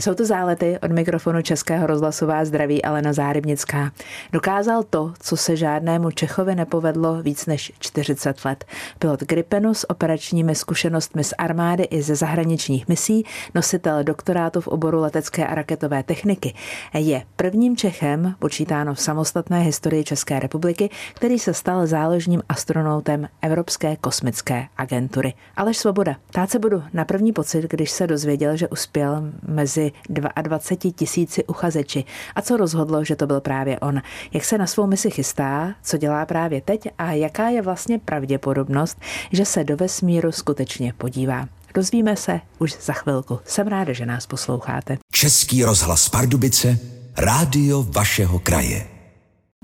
Jsou to Zálety, od mikrofonu Českého rozhlasu vás zdraví Alena Zárebnická. Dokázal to, co se žádnému Čechovi nepovedlo víc než 40 let. Pilot Gripenu s operačními zkušenostmi z armády i ze zahraničních misí, nositel doktorátu v oboru letecké a raketové techniky, je prvním Čechem, počítáno v samostatné historii České republiky, který se stal záložním astronautem Evropské kosmické agentury. Aleš Svoboda, ptát se budu na první pocit, když se dozvěděl, že uspěl mezi 22 000 uchazeči. A co rozhodlo, že to byl právě on? Jak se na svou misi chystá, co dělá právě teď a jaká je vlastně pravděpodobnost, že se do vesmíru skutečně podívá? Dozvíme se už za chvilku. Jsem ráda, že nás posloucháte. Český rozhlas Pardubice, rádio vašeho kraje.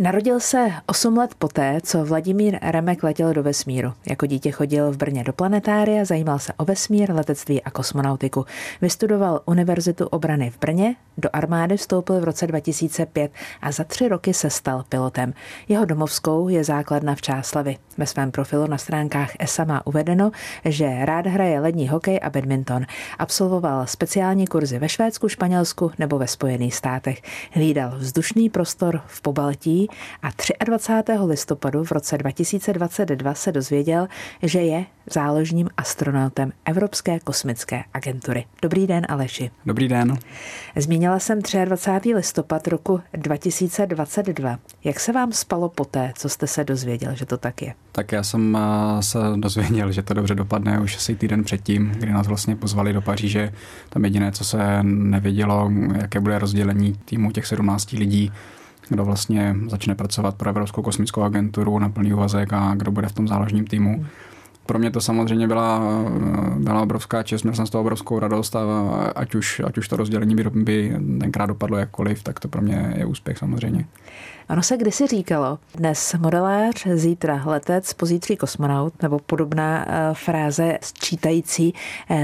Narodil se 8 let poté, co Vladimír Remek letěl do vesmíru. Jako dítě chodil v Brně do planetária, zajímal se o vesmír, letectví a kosmonautiku. Vystudoval Univerzitu obrany v Brně, do armády vstoupil v roce 2005 a za 3 roky se stal pilotem. Jeho domovskou je základna v Čáslavi. Ve svém profilu na stránkách ESA má uvedeno, že rád hraje lední hokej a badminton. Absolvoval speciální kurzy ve Švédsku, Španělsku nebo ve Spojených státech. Hlídal vzdušný prostor v Pobaltí a 23. listopadu v roce 2022 se dozvěděl, že je záložním astronautem Evropské kosmické agentury. Dobrý den, Aleši. Dobrý den. Zmínila jsem 23. listopad roku 2022. Jak se vám spalo poté, co jste se dozvěděl, že to tak je? Tak já jsem se dozvěděl, že to dobře dopadne už asi týden předtím, kdy nás vlastně pozvali do Paříže. Tam jediné, co se nevědělo, jaké bude rozdělení týmu těch 17 lidí, kdo vlastně začne pracovat pro Evropskou kosmickou agenturu na plný úvazek a kdo bude v tom záložním týmu. Pro mě to samozřejmě byla obrovská čest, měl jsem z toho obrovskou radost a ať už to rozdělení by tenkrát dopadlo jakkoliv, tak to pro mě je úspěch samozřejmě. Ono se kdysi říkalo, dnes modelář, zítra letec, pozítří kosmonaut, nebo podobná fráze sčítající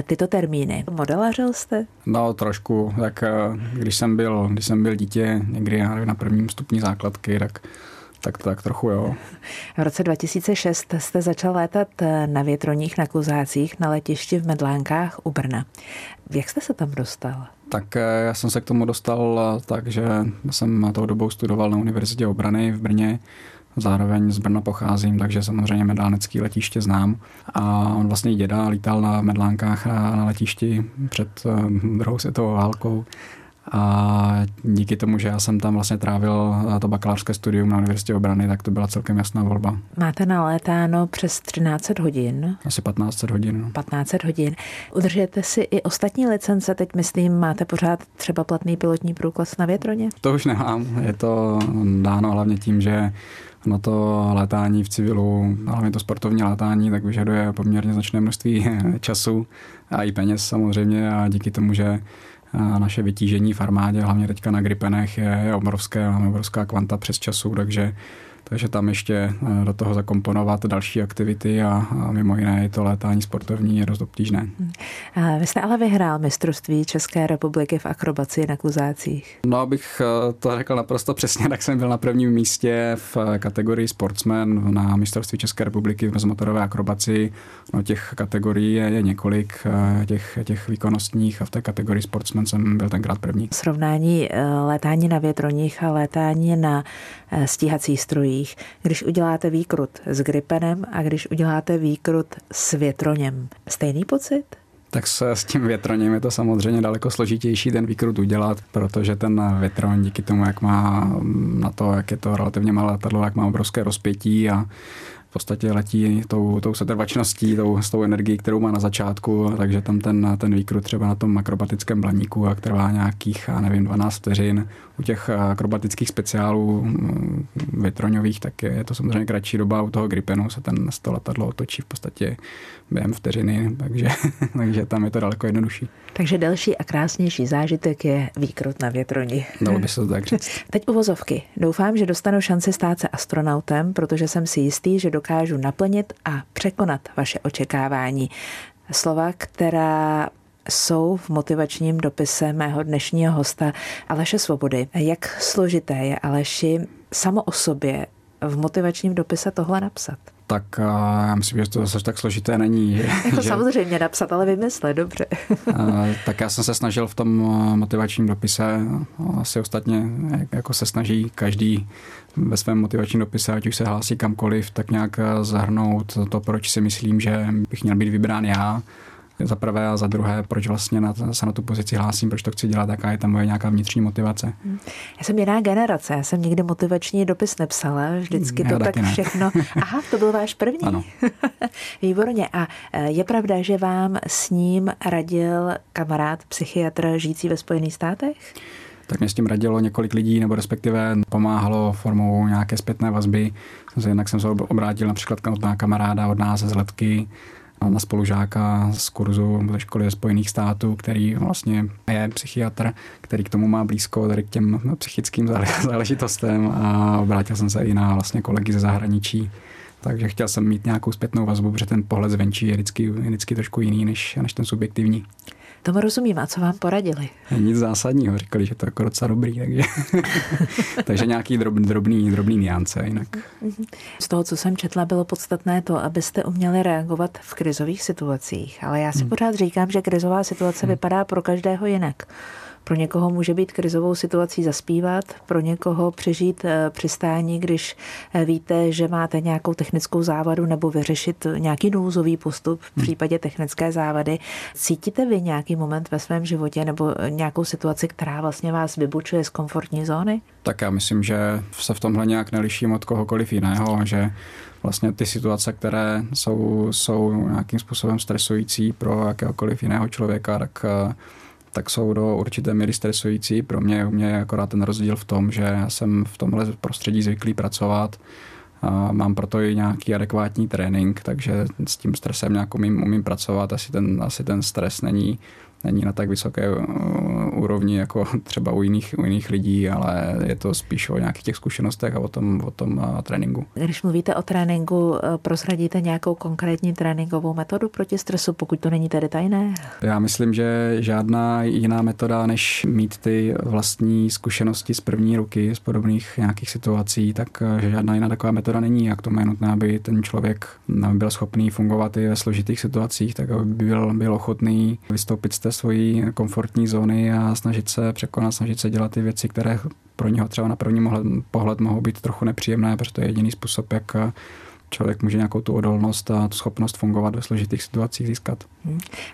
tyto termíny. Modelářil jste? No trošku, tak když jsem byl dítě někdy na prvním stupni základky, tak trochu jo. V roce 2006 jste začal létat na větroních, na kluzácích, na letišti v Medlánkách u Brna. Jak jste se tam dostal? Tak já jsem se k tomu dostal tak, že jsem tou dobou studoval na Univerzitě obrany v Brně. Zároveň z Brna pocházím, takže samozřejmě medlánecké letiště znám. A on vlastně děda lítal na Medlánkách na letišti před druhou světovou válkou. A díky tomu, že já jsem tam vlastně trávil to bakalářské studium na Univerzitě obrany, tak to byla celkem jasná volba. Máte nalétáno přes 1300 hodin? Asi 1500 hodin. No. 1500 hodin. Udržujete si i ostatní licence? Teď myslím, máte pořád třeba platný pilotní průkaz na větroně? To už nemám. Je to dáno hlavně tím, že na to letání v civilu, hlavně to sportovní letání, tak vyžaduje poměrně značné množství času a i peněz samozřejmě a díky tomu, že naše vytížení v armádě, hlavně teďka na Gripenech, je obrovské, máme obrovská kvanta přes času, takže tam ještě do toho zakomponovat další aktivity a mimo jiné i to létání sportovní je dost obtížné. Vy jste ale vyhrál mistrovství České republiky v akrobaci na kluzácích. No, abych to řekl naprosto přesně, tak jsem byl na prvním místě v kategorii sportsman na mistrovství České republiky v motorové akrobaci. No, těch kategorií je několik, těch výkonnostních a v té kategorii sportsman jsem byl tenkrát první. Srovnání létání na větroních a létání na stíhacích strojích. Když uděláte výkrut s Gripenem a když uděláte výkrut s větroněm. Stejný pocit? Tak s tím větroněm je to samozřejmě daleko složitější ten výkrut udělat, protože ten větroň díky tomu, jak má na to, jak je to relativně malé letadlo, jak má obrovské rozpětí a v podstatě letí tou setrvačností, s tou energií, kterou má na začátku, takže tam ten výkrut třeba na tom akrobatickém Blaníku, jak trvá nějakých, 12 vteřin. U těch akrobatických speciálů větroňových, tak je to samozřejmě kratší doba, u toho Gripenu se to letadlo otočí v podstatě během vteřiny, takže tam je to daleko jednodušší. Takže další a krásnější zážitek je výkrut na větroni. Dalo by se to tak říct. Teď uvozovky. Doufám, že dostanu šanci stát se astronautem, protože jsem si jistý, že dokážu naplnit a překonat vaše očekávání. Slova, která jsou v motivačním dopise mého dnešního hosta Aleše Svobody. Jak složité je, Aleši, samo o sobě v motivačním dopise tohle napsat? Tak já myslím, že to zase tak složité není. Jako že... samozřejmě napsat, ale vymyslet, dobře. Tak já jsem se snažil v tom motivačním dopise, asi ostatně jako se snaží každý ve svém motivačním dopise, ať už se hlásí kamkoliv, tak nějak zahrnout to, proč si myslím, že bych měl být vybrán já. Za prvé a za druhé, proč vlastně se na tu pozici hlásím, proč to chci dělat, jaká je tam moje nějaká vnitřní motivace. Já jsem jiná generace, já jsem nikdy motivační dopis nepsala, vždycky to tak ne. Všechno. Aha, to byl váš první. Ano. Výborně. A je pravda, že vám s ním radil kamarád, psychiatr, žijící ve Spojených státech? Tak mě s tím radilo několik lidí, nebo respektive pomáhalo formou nějaké zpětné vazby. Jednak jsem se obrátil například na kamaráda od nás z Letky, na spolužáka z kurzu ze školy ze Spojených států, který vlastně je psychiatr, který k tomu má blízko tady k těm psychickým záležitostem, a obrátil jsem se i na vlastně kolegy ze zahraničí. Takže chtěl jsem mít nějakou zpětnou vazbu, protože ten pohled zvenčí je vždycky trošku jiný než ten subjektivní. Tomu rozumím. A co vám poradili? Nic zásadního. Říkali, že to je jako docela dobrý. Takže nějaký drobný niance jinak. Z toho, co jsem četla, bylo podstatné to, abyste uměli reagovat v krizových situacích. Ale já si pořád říkám, že krizová situace vypadá pro každého jinak. Pro někoho může být krizovou situací zaspívat, pro někoho přežít přistání, když víte, že máte nějakou technickou závadu, nebo vyřešit nějaký nouzový postup v případě technické závady. Cítíte vy nějaký moment ve svém životě nebo nějakou situaci, která vlastně vás vybučuje z komfortní zóny? Tak já myslím, že se v tomhle nějak neliším od kohokoliv jiného, že vlastně ty situace, které jsou nějakým způsobem stresující pro jakéhokoliv jiného člověka, tak jsou do určité míry stresující. Pro mě je akorát ten rozdíl v tom, že já jsem v tomhle prostředí zvyklý pracovat. Mám proto i nějaký adekvátní trénink, takže s tím stresem nějak umím pracovat. Asi ten stres není na tak vysoké úrovni jako třeba u jiných lidí, ale je to spíš o nějakých těch zkušenostech a o tom tréninku. Když mluvíte o tréninku, prozradíte nějakou konkrétní tréninkovou metodu proti stresu, pokud to není tedy tajné? Já myslím, že žádná jiná metoda, než mít ty vlastní zkušenosti z první ruky, z podobných nějakých situací, tak žádná jiná taková metoda není. A k tomu je nutné, aby ten člověk byl schopný fungovat i ve složitých situacích, tak aby byl ochotný vystoupit z té svojí komfortní zóny a snažit se dělat ty věci, které pro něho třeba na první pohled mohou být trochu nepříjemné, protože to je jediný způsob, jak člověk může nějakou tu odolnost a tu schopnost fungovat ve složitých situacích získat.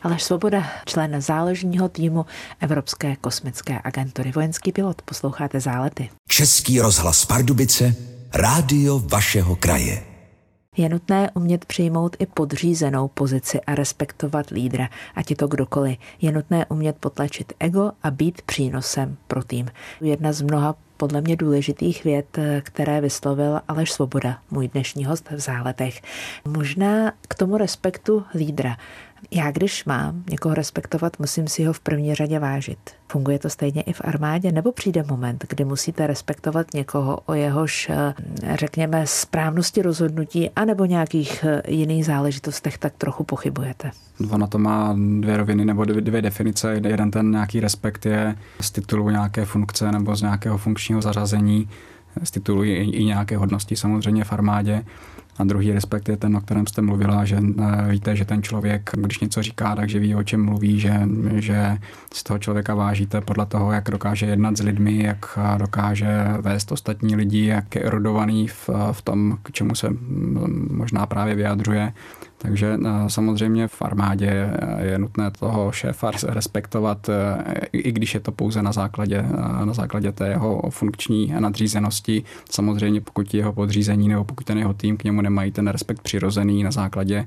Aleš Svoboda, člen záložního týmu Evropské kosmické agentury, vojenský pilot, posloucháte Zálety. Český rozhlas Pardubice, rádio vašeho kraje. Je nutné umět přijmout i podřízenou pozici a respektovat lídra, ať je to kdokoliv. Je nutné umět potlačit ego a být přínosem pro tým. Jedna z mnoha podle mě důležitých vět, které vyslovil Aleš Svoboda, můj dnešní host v Záletech. Možná k tomu respektu lídra. Já když mám někoho respektovat, musím si ho v první řadě vážit. Funguje to stejně i v armádě, nebo přijde moment, kdy musíte respektovat někoho o jehož, řekněme, správnosti rozhodnutí anebo nějakých jiných záležitostech tak trochu pochybujete? Ono to má dvě roviny nebo dvě definice. Jeden ten nějaký respekt je z titulu nějaké funkce nebo z nějakého funkčního zařazení, z titulu i nějaké hodnosti samozřejmě v armádě. A druhý respekt je ten, o kterém jste mluvila, že víte, že ten člověk, když něco říká, takže ví, o čem mluví, že z toho člověka vážíte podle toho, jak dokáže jednat s lidmi, jak dokáže vést ostatní lidi, jak je erudovaný v tom, k čemu se možná právě vyjadřuje. Takže samozřejmě v armádě je nutné toho šéfa respektovat, i když je to pouze na základě té jeho funkční nadřízenosti. Samozřejmě pokud jeho podřízení nebo pokud ten jeho tým k němu nemají ten respekt přirozený na základě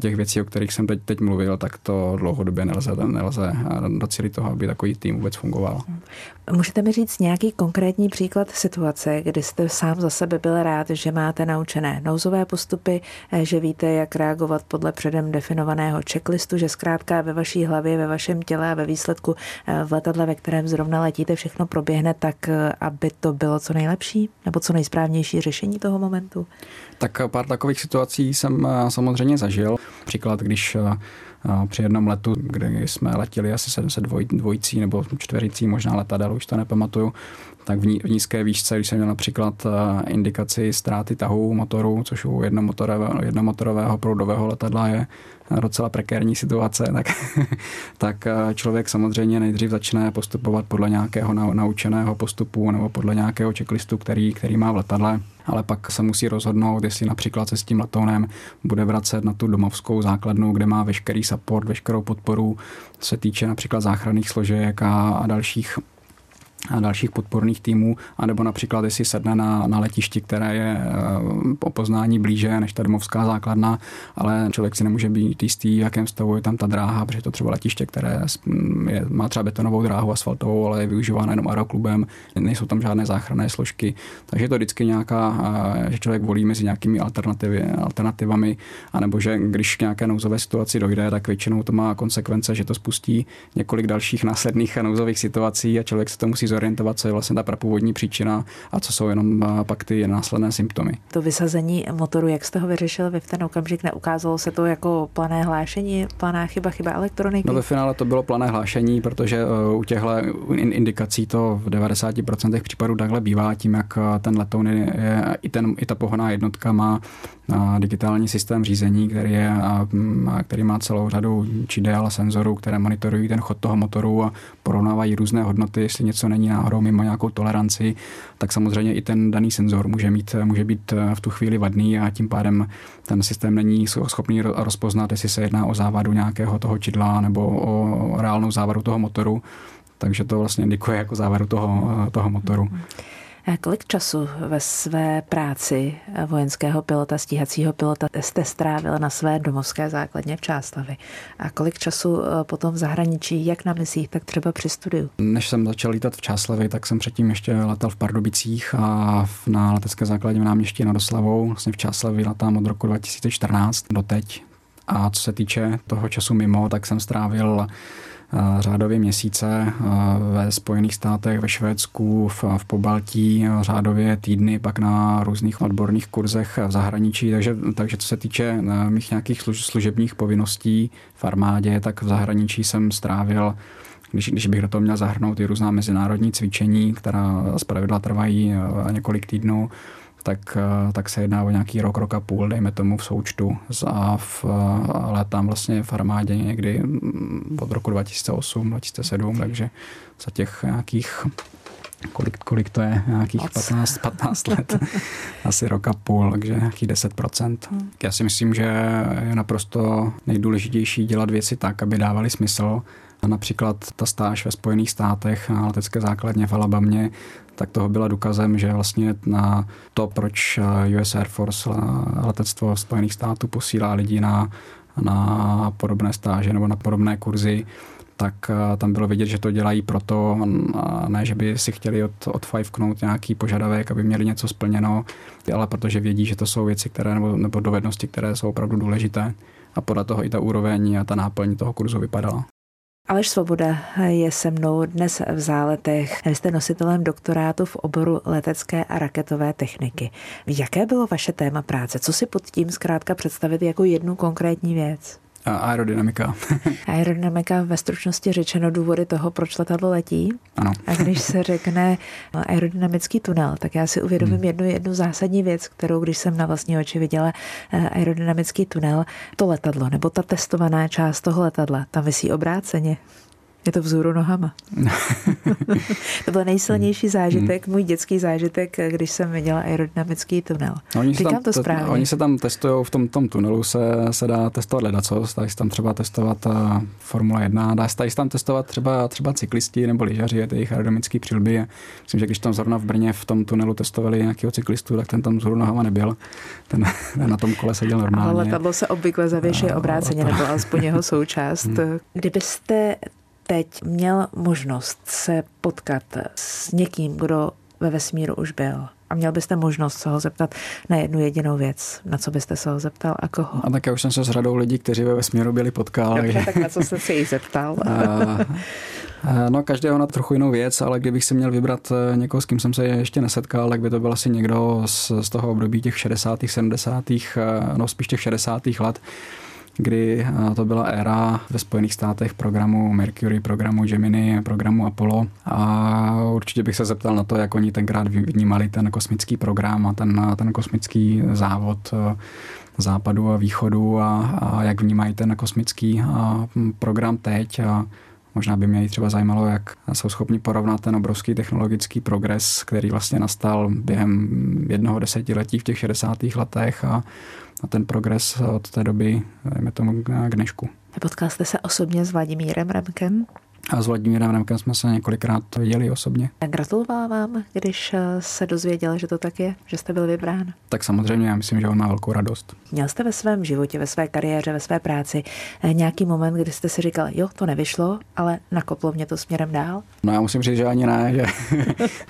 těch věcí, o kterých jsem teď mluvil, tak to dlouhodobě nelze docílit toho, aby takový tým vůbec fungoval. Můžete mi říct nějaký konkrétní příklad situace, kdy jste sám za sebe byl rád, že máte naučené nouzové postupy, že víte, jak reagovat podle předem definovaného checklistu, že zkrátka ve vaší hlavě, ve vašem těle a ve výsledku v letadle, ve kterém zrovna letíte, všechno proběhne tak, aby to bylo co nejlepší nebo co nejsprávnější řešení toho momentu? Tak pár takových situací jsem samozřejmě zažil. Příklad, když při jednom letu, kdy jsme letěli asi 702 nebo čtveřicí možná letadel, už to nepamatuju, tak v nízké výšce, když jsem měl například indikaci ztráty tahu motoru, což u jednomotorového proudového letadla je docela prekérní situace, tak člověk samozřejmě nejdřív začne postupovat podle nějakého naučeného postupu nebo podle nějakého checklistu, který má v letadle, ale pak se musí rozhodnout, jestli například se s tím letounem bude vracet na tu domovskou základnu, kde má veškerý support, veškerou podporu, co se týče například záchranných složek a dalších podporných týmů, anebo například, jestli sedne na letišti, které je o poznání blíže než ta domovská základna, ale člověk si nemůže být jistý, v jakém stavu je tam ta dráha, protože to třeba letiště, které má třeba betonovou dráhu, asfaltovou, ale je využívána jenom aeroklubem, nejsou tam žádné záchranné složky, takže je to vždycky že člověk volí mezi nějakými alternativami, anebo že když k nějaké nouzové situaci dojde, tak většinou to má konsekvence, že to spustí několik dalších následných nouzových situací a člověk se to musí zorientovat, co je vlastně ta prapůvodní příčina a co jsou jenom pak ty následné symptomy. To vysazení motoru, jak jste ho vyřešil vy v ten okamžik? Neukázalo se to jako plané hlášení, planá chyba elektroniky? No ve finále to bylo plané hlášení, protože u těchto indikací to v 90% případů takhle bývá, tím jak ten letoun je i ta pohonná jednotka má digitální systém řízení, který má celou řadu čidel a senzorů, které monitorují ten chod toho motoru a porovnávají různé hodnoty, jestli něco není náhodou mimo nějakou toleranci, tak samozřejmě i ten daný senzor může být v tu chvíli vadný a tím pádem ten systém není schopný rozpoznat, jestli se jedná o závadu nějakého toho čidla nebo o reálnou závadu toho motoru, takže to vlastně indikuje jako závadu toho motoru. Kolik času ve své práci vojenského pilota, stíhacího pilota jste strávil na své domovské základně v Čáslavi? A kolik času potom v zahraničí, jak na misích, tak třeba při studiu? Než jsem začal lítat v Čáslavi, tak jsem předtím ještě letal v Pardubicích a na letecké základně v Náměšti nad Oslavou. Vlastně v Čáslavi letám od roku 2014 do teď. A co se týče toho času mimo, tak jsem strávil řádově měsíce ve Spojených státech, ve Švédsku, v Pobaltí, řádově týdny, pak na různých odborných kurzech v zahraničí. Takže co se týče mých nějakých služebních povinností v armádě, tak v zahraničí jsem strávil, když bych do toho měl zahrnout i různá mezinárodní cvičení, která zpravidla trvají několik týdnů, tak se jedná o nějaký rok a půl, dejme tomu v součtu. Ale tam vlastně v armádě někdy od roku 2008, 2007, takže za těch nějakých, kolik to je, nějakých 15 let, asi rok a půl, takže nějakých 10%. Já si myslím, že je naprosto nejdůležitější dělat věci tak, aby dávaly smysl. Například ta stáž ve Spojených státech na letecké základně v Alabamě, tak toho byla důkazem, že vlastně na to, proč US Air Force letectvo Spojených států posílá lidi na podobné stáže nebo na podobné kurzy, tak tam bylo vidět, že to dělají proto, ne, že by si chtěli odfajfknout nějaký požadavek, aby měli něco splněno, ale protože vědí, že to jsou věci, které nebo dovednosti, které jsou opravdu důležité a podle toho i ta úroveň a ta náplň toho kurzu vypadala. Aleš Svoboda je se mnou dnes v Záletech. Vy jste nositelem doktorátu v oboru letecké a raketové techniky. Jaké bylo vaše téma práce? Co si pod tím zkrátka představit jako jednu konkrétní věc? Aerodynamika. Aerodynamika ve stručnosti řečeno důvody toho, proč letadlo letí. Ano. A když se řekne aerodynamický tunel, tak já si uvědomím jednu zásadní věc, kterou když jsem na vlastní oči viděla aerodynamický tunel, to letadlo, nebo ta testovaná část toho letadla, tam visí obráceně. Je to vzhůru nohama. To byl nejsilnější zážitek, můj dětský zážitek, když jsem viděla aerodynamický tunel. Říkám to správně. Oni se tam testují, v tom tunelu se dá testovat ledacos, dá se tam třeba testovat Formule 1, dá se tam testovat třeba cyklisti nebo lyžaři, jejich aerodynamické přilby. Myslím, že když tam zrovna v Brně v tom tunelu testovali nějakého cyklistu, tak ten tam vzhůru nohama nebyl. Ten na tom kole seděl normálně. Ale letadlo se obvykle zavěšuje obráceně, nebo alespoň jeho součást. Kdybyste teď měl možnost se potkat s někým, kdo ve vesmíru už byl a měl byste možnost se ho zeptat na jednu jedinou věc, na co byste se ho zeptal a koho? A tak já už jsem se s řadou lidí, kteří ve vesmíru byli, potkal. Dobře, tak na co jste se jich zeptal? No, každého na trochu jinou věc, ale kdybych si měl vybrat někoho, s kým jsem se ještě nesetkal, tak by to byl asi někdo z toho období těch 60. 70. no spíš těch 60. let, kdy to byla éra ve Spojených státech programu Mercury, programu Gemini, programu Apollo a určitě bych se zeptal na to, jak oni tenkrát vnímali ten kosmický program a ten kosmický závod západu a východu a jak vnímají ten kosmický program teď a možná by mě třeba zajímalo, jak jsou schopni porovnat ten obrovský technologický progres, který vlastně nastal během jednoho desetiletí v těch 60. letech a ten progres od té doby, dejme tomu, k dnešku. Nepotkal jste se osobně s Vladimírem Remkem? A s Vladimírem Remkem jsme se několikrát viděli osobně. A gratuloval vám, když se dozvěděl, že to tak je, že jste byl vybrán? Tak samozřejmě, já myslím, že on má velkou radost. Měl jste ve svém životě, ve své kariéře, ve své práci nějaký moment, kdy jste si říkal, jo, to nevyšlo, ale nakoplo mě to směrem dál? No já musím říct, že ani ne, že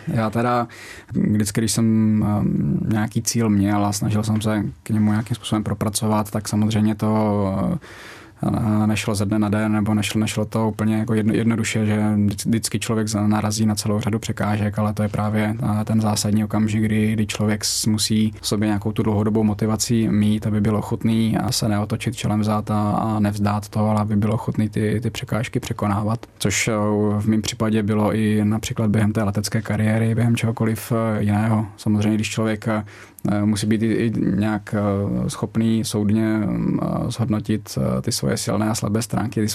já teda vždycky, když jsem nějaký cíl měl a snažil jsem se k němu nějakým způsobem propracovat, tak samozřejmě to nešlo ze dne na den, nebo nešlo to úplně jako jednoduše, že vždycky člověk narazí na celou řadu překážek, ale to je právě ten zásadní okamžik, kdy člověk musí sobě nějakou tu dlouhodobou motivaci mít, aby byl ochotný a se neotočit čelem vzad a nevzdát to, ale aby byl ochotný ty překážky překonávat, což v mém případě bylo i například během té letecké kariéry, během čehokoliv jiného. Samozřejmě, když člověk musí být i nějak schopný soudně zhodnotit ty svoje silné a slabé stránky,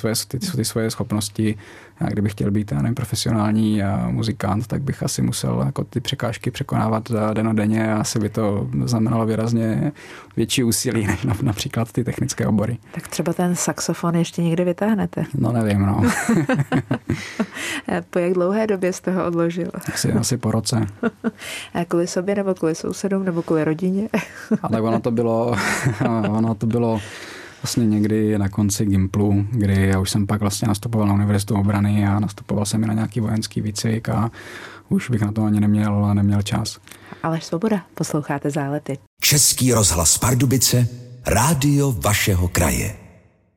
ty svoje schopnosti. A kdybych chtěl být profesionální muzikant, tak bych asi musel jako ty překážky překonávat dennodenně a asi by to znamenalo výrazně větší úsilí než například ty technické obory. Tak třeba ten saxofon ještě někde vytáhnete? No nevím, no. Po jak dlouhé době jste ho odložil? Asi po roce. A kvůli sobě nebo kvůli sousedům nebo kvůli rodině? A tak ono to bylo vlastně někdy na konci Gimplu, kdy já už jsem pak vlastně nastupoval na Univerzitu obrany a nastupoval jsem i na nějaký vojenský výcvik a už bych na to ani neměl čas. Aleš Svoboda, posloucháte Zálety. Český rozhlas Pardubice, rádio vašeho kraje.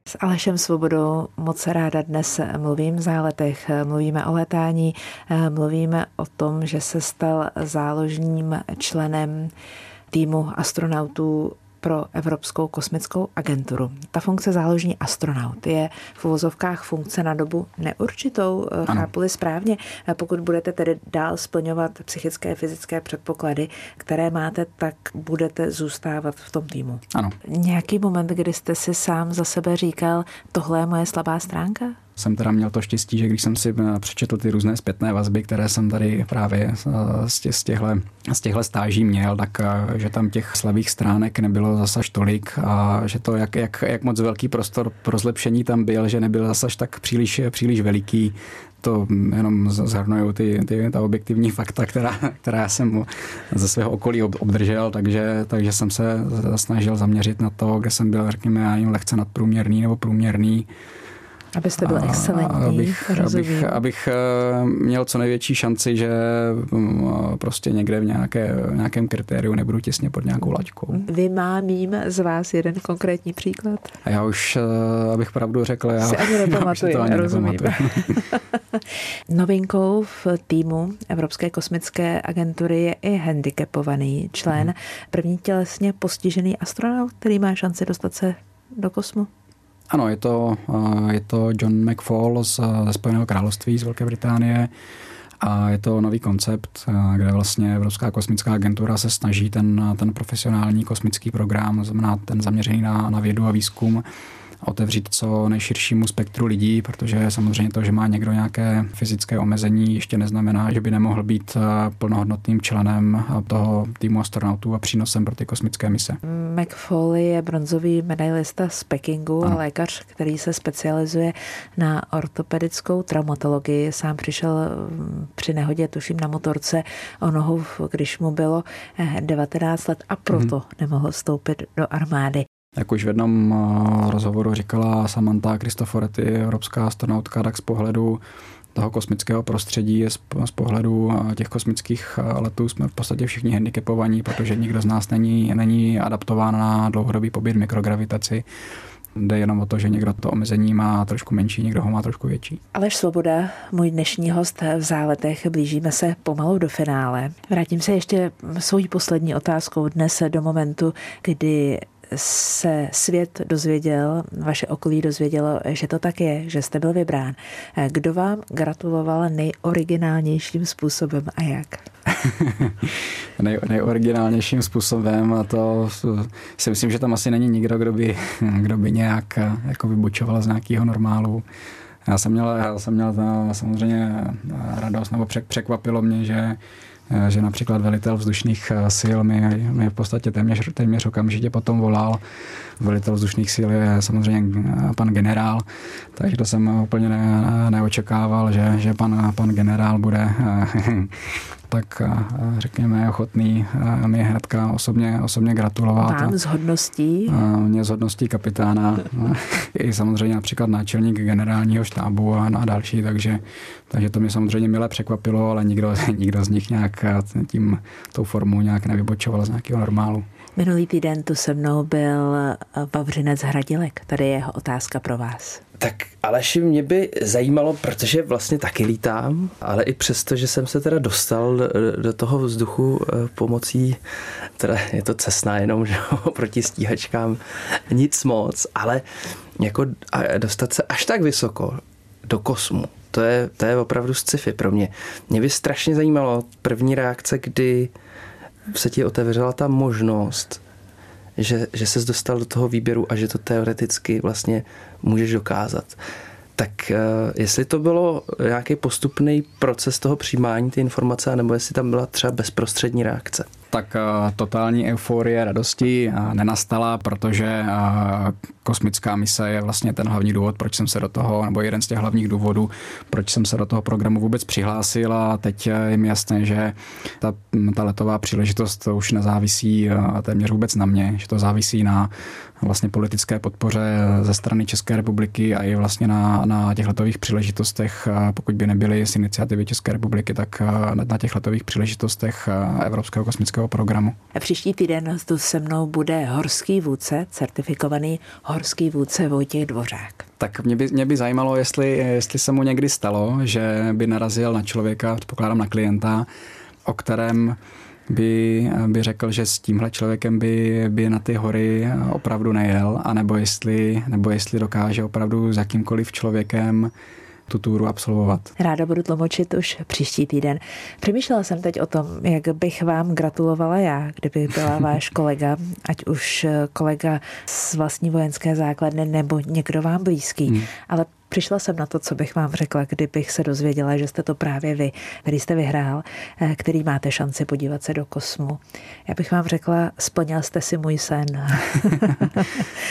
S Alešem Svobodou moc ráda dnes mluvím v Záletech, mluvíme o letání, mluvíme o tom, že se stal záložním členem týmu astronautů pro Evropskou kosmickou agenturu. Ta funkce záložní astronaut je v uvozovkách funkce na dobu neurčitou, chápu-li správně, pokud budete tedy dál splňovat psychické, fyzické předpoklady, které máte, tak budete zůstávat v tom týmu. Ano. Nějaký moment, kdy jste si sám za sebe říkal, tohle je moje slabá stránka? Jsem teda měl to štěstí, že když jsem si přečetl ty různé zpětné vazby, které jsem tady právě z těchto stáží měl, tak že tam těch slabých stránek nebylo zase tolik a že to, jak moc velký prostor pro zlepšení tam byl, že nebyl zase tak příliš veliký. To jenom zhrnuju ta objektivní fakta, která jsem ze svého okolí obdržel, takže jsem se snažil zaměřit na to, kde jsem byl, řekněme, já jim lehce nadprůměrný nebo průměrný. Abyste byl excelentní. Abych měl co největší šanci, že prostě někde v nějakém kritériu nebudu těsně pod nějakou laťkou. Vymámím z vás jeden konkrétní příklad. A já už, abych pravdu řekl, já ani nepamatuji, rozumím. Novinkou v týmu Evropské kosmické agentury je i handicapovaný člen, první tělesně postižený astronaut, který má šanci dostat se do kosmu. Ano, je to John McFall ze Spojeného království, z Velké Británie a je to nový koncept, kde vlastně Evropská kosmická agentura se snaží ten profesionální kosmický program, znamená ten zaměřený na vědu a výzkum, otevřít co nejširšímu spektru lidí, protože samozřejmě to, že má někdo nějaké fyzické omezení, ještě neznamená, že by nemohl být plnohodnotným členem toho týmu astronautů a přínosem pro ty kosmické mise. McFall je bronzový medailista z Pekingu a lékař, který se specializuje na ortopedickou traumatologii. Sám přišel při nehodě, tuším, na motorce o nohu, když mu bylo 19 let a proto nemohl vstoupit do armády. Jak už v jednom rozhovoru říkala Samantha Christoforetti, evropská astronautka, tak z pohledu toho kosmického prostředí, z pohledu těch kosmických letů jsme v podstatě všichni handicapovaní, protože nikdo z nás není adaptován na dlouhodobý pobyt v mikrogravitaci. Jde jenom o to, že někdo to omezení má trošku menší, někdo ho má trošku větší. Aleš Svoboda, můj dnešní host v Záletech, blížíme se pomalu do finále. Vrátím se ještě svojí poslední otázkou dnes do momentu, kdy se svět dozvěděl, vaše okolí dozvědělo, že to tak je, že jste byl vybrán. Kdo vám gratuloval nejoriginálnějším způsobem a jak? Nejoriginálnějším způsobem, a to si myslím, že tam asi není nikdo, kdo by nějak jako vybočoval z nějakého normálu. Já jsem měl samozřejmě radost, nebo překvapilo mě, že například velitel vzdušných sil mi v podstatě téměř okamžitě potom volal. Velitel vzdušných sil je samozřejmě pan generál, takže to jsem úplně neočekával, že pan generál bude tak řekněme ochotný mě hnedka osobně gratulovat. Vám z hodností? Mě z hodností kapitána, i samozřejmě například náčelník generálního štábu a další, takže to mě samozřejmě mile překvapilo, ale nikdo z nich nějak tou formou nějak nevybočoval z nějakého normálu. Minulý týden tu se mnou byl Bavřinec Hradilek, tady je jeho otázka pro vás. Tak Aleši, mě by zajímalo, protože vlastně taky lítám, ale i přesto, že jsem se teda dostal do toho vzduchu pomocí, teda je to cestná jenom, že proti stíhačkám nic moc, ale jako dostat se až tak vysoko do kosmu, to je opravdu sci-fi pro mě. Mě by strašně zajímalo první reakce, kdy se ti otevřela ta možnost, že ses dostal do toho výběru a že to teoreticky vlastně můžeš dokázat. Tak jestli to bylo nějaký postupný proces toho přijímání ty informace, nebo jestli tam byla třeba bezprostřední reakce? Tak totální euforie radosti nenastala, protože kosmická mise je vlastně ten hlavní důvod, proč jsem se do toho, nebo jeden z těch hlavních důvodů, proč jsem se do toho programu vůbec přihlásil, a teď je mi jasné, že ta letová příležitost už nezávisí téměř vůbec na mě, že to závisí na vlastně politické podpoře ze strany České republiky a i vlastně na těch letových příležitostech, pokud by nebyly z iniciativy České republiky, tak na těch letových příležitostech Evropského kosmického programu. Příští týden tu se mnou bude horský vůdce, certifikovaný horský vůdce Vojtěch Dvořák. Tak mě by zajímalo, jestli se mu někdy stalo, že by narazil na člověka, předpokládám na klienta, o kterém by řekl, že s tímhle člověkem by na ty hory opravdu nejel, anebo jestli dokáže opravdu s jakýmkoliv člověkem tu túru absolvovat. Ráda budu tlumočit už příští týden. Přemýšlela jsem teď o tom, jak bych vám gratulovala já, kdyby byla váš kolega, ať už kolega z vlastní vojenské základny nebo někdo vám blízký, ale přišla jsem na to, co bych vám řekla, kdybych se dozvěděla, že jste to právě vy, který jste vyhrál, který máte šanci podívat se do kosmu. Já bych vám řekla, splnil jste si můj sen.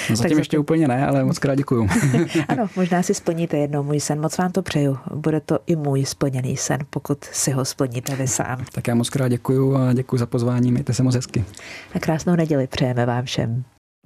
No zatím ještě úplně ne, ale moc krát děkuju. Ano, možná si splníte jednou můj sen. Moc vám to přeju. Bude to i můj splněný sen, pokud si ho splníte vy sám. Tak já moc krát děkuju a děkuju za pozvání. Mějte se moc hezky. A krásnou neděli přejeme vám všem.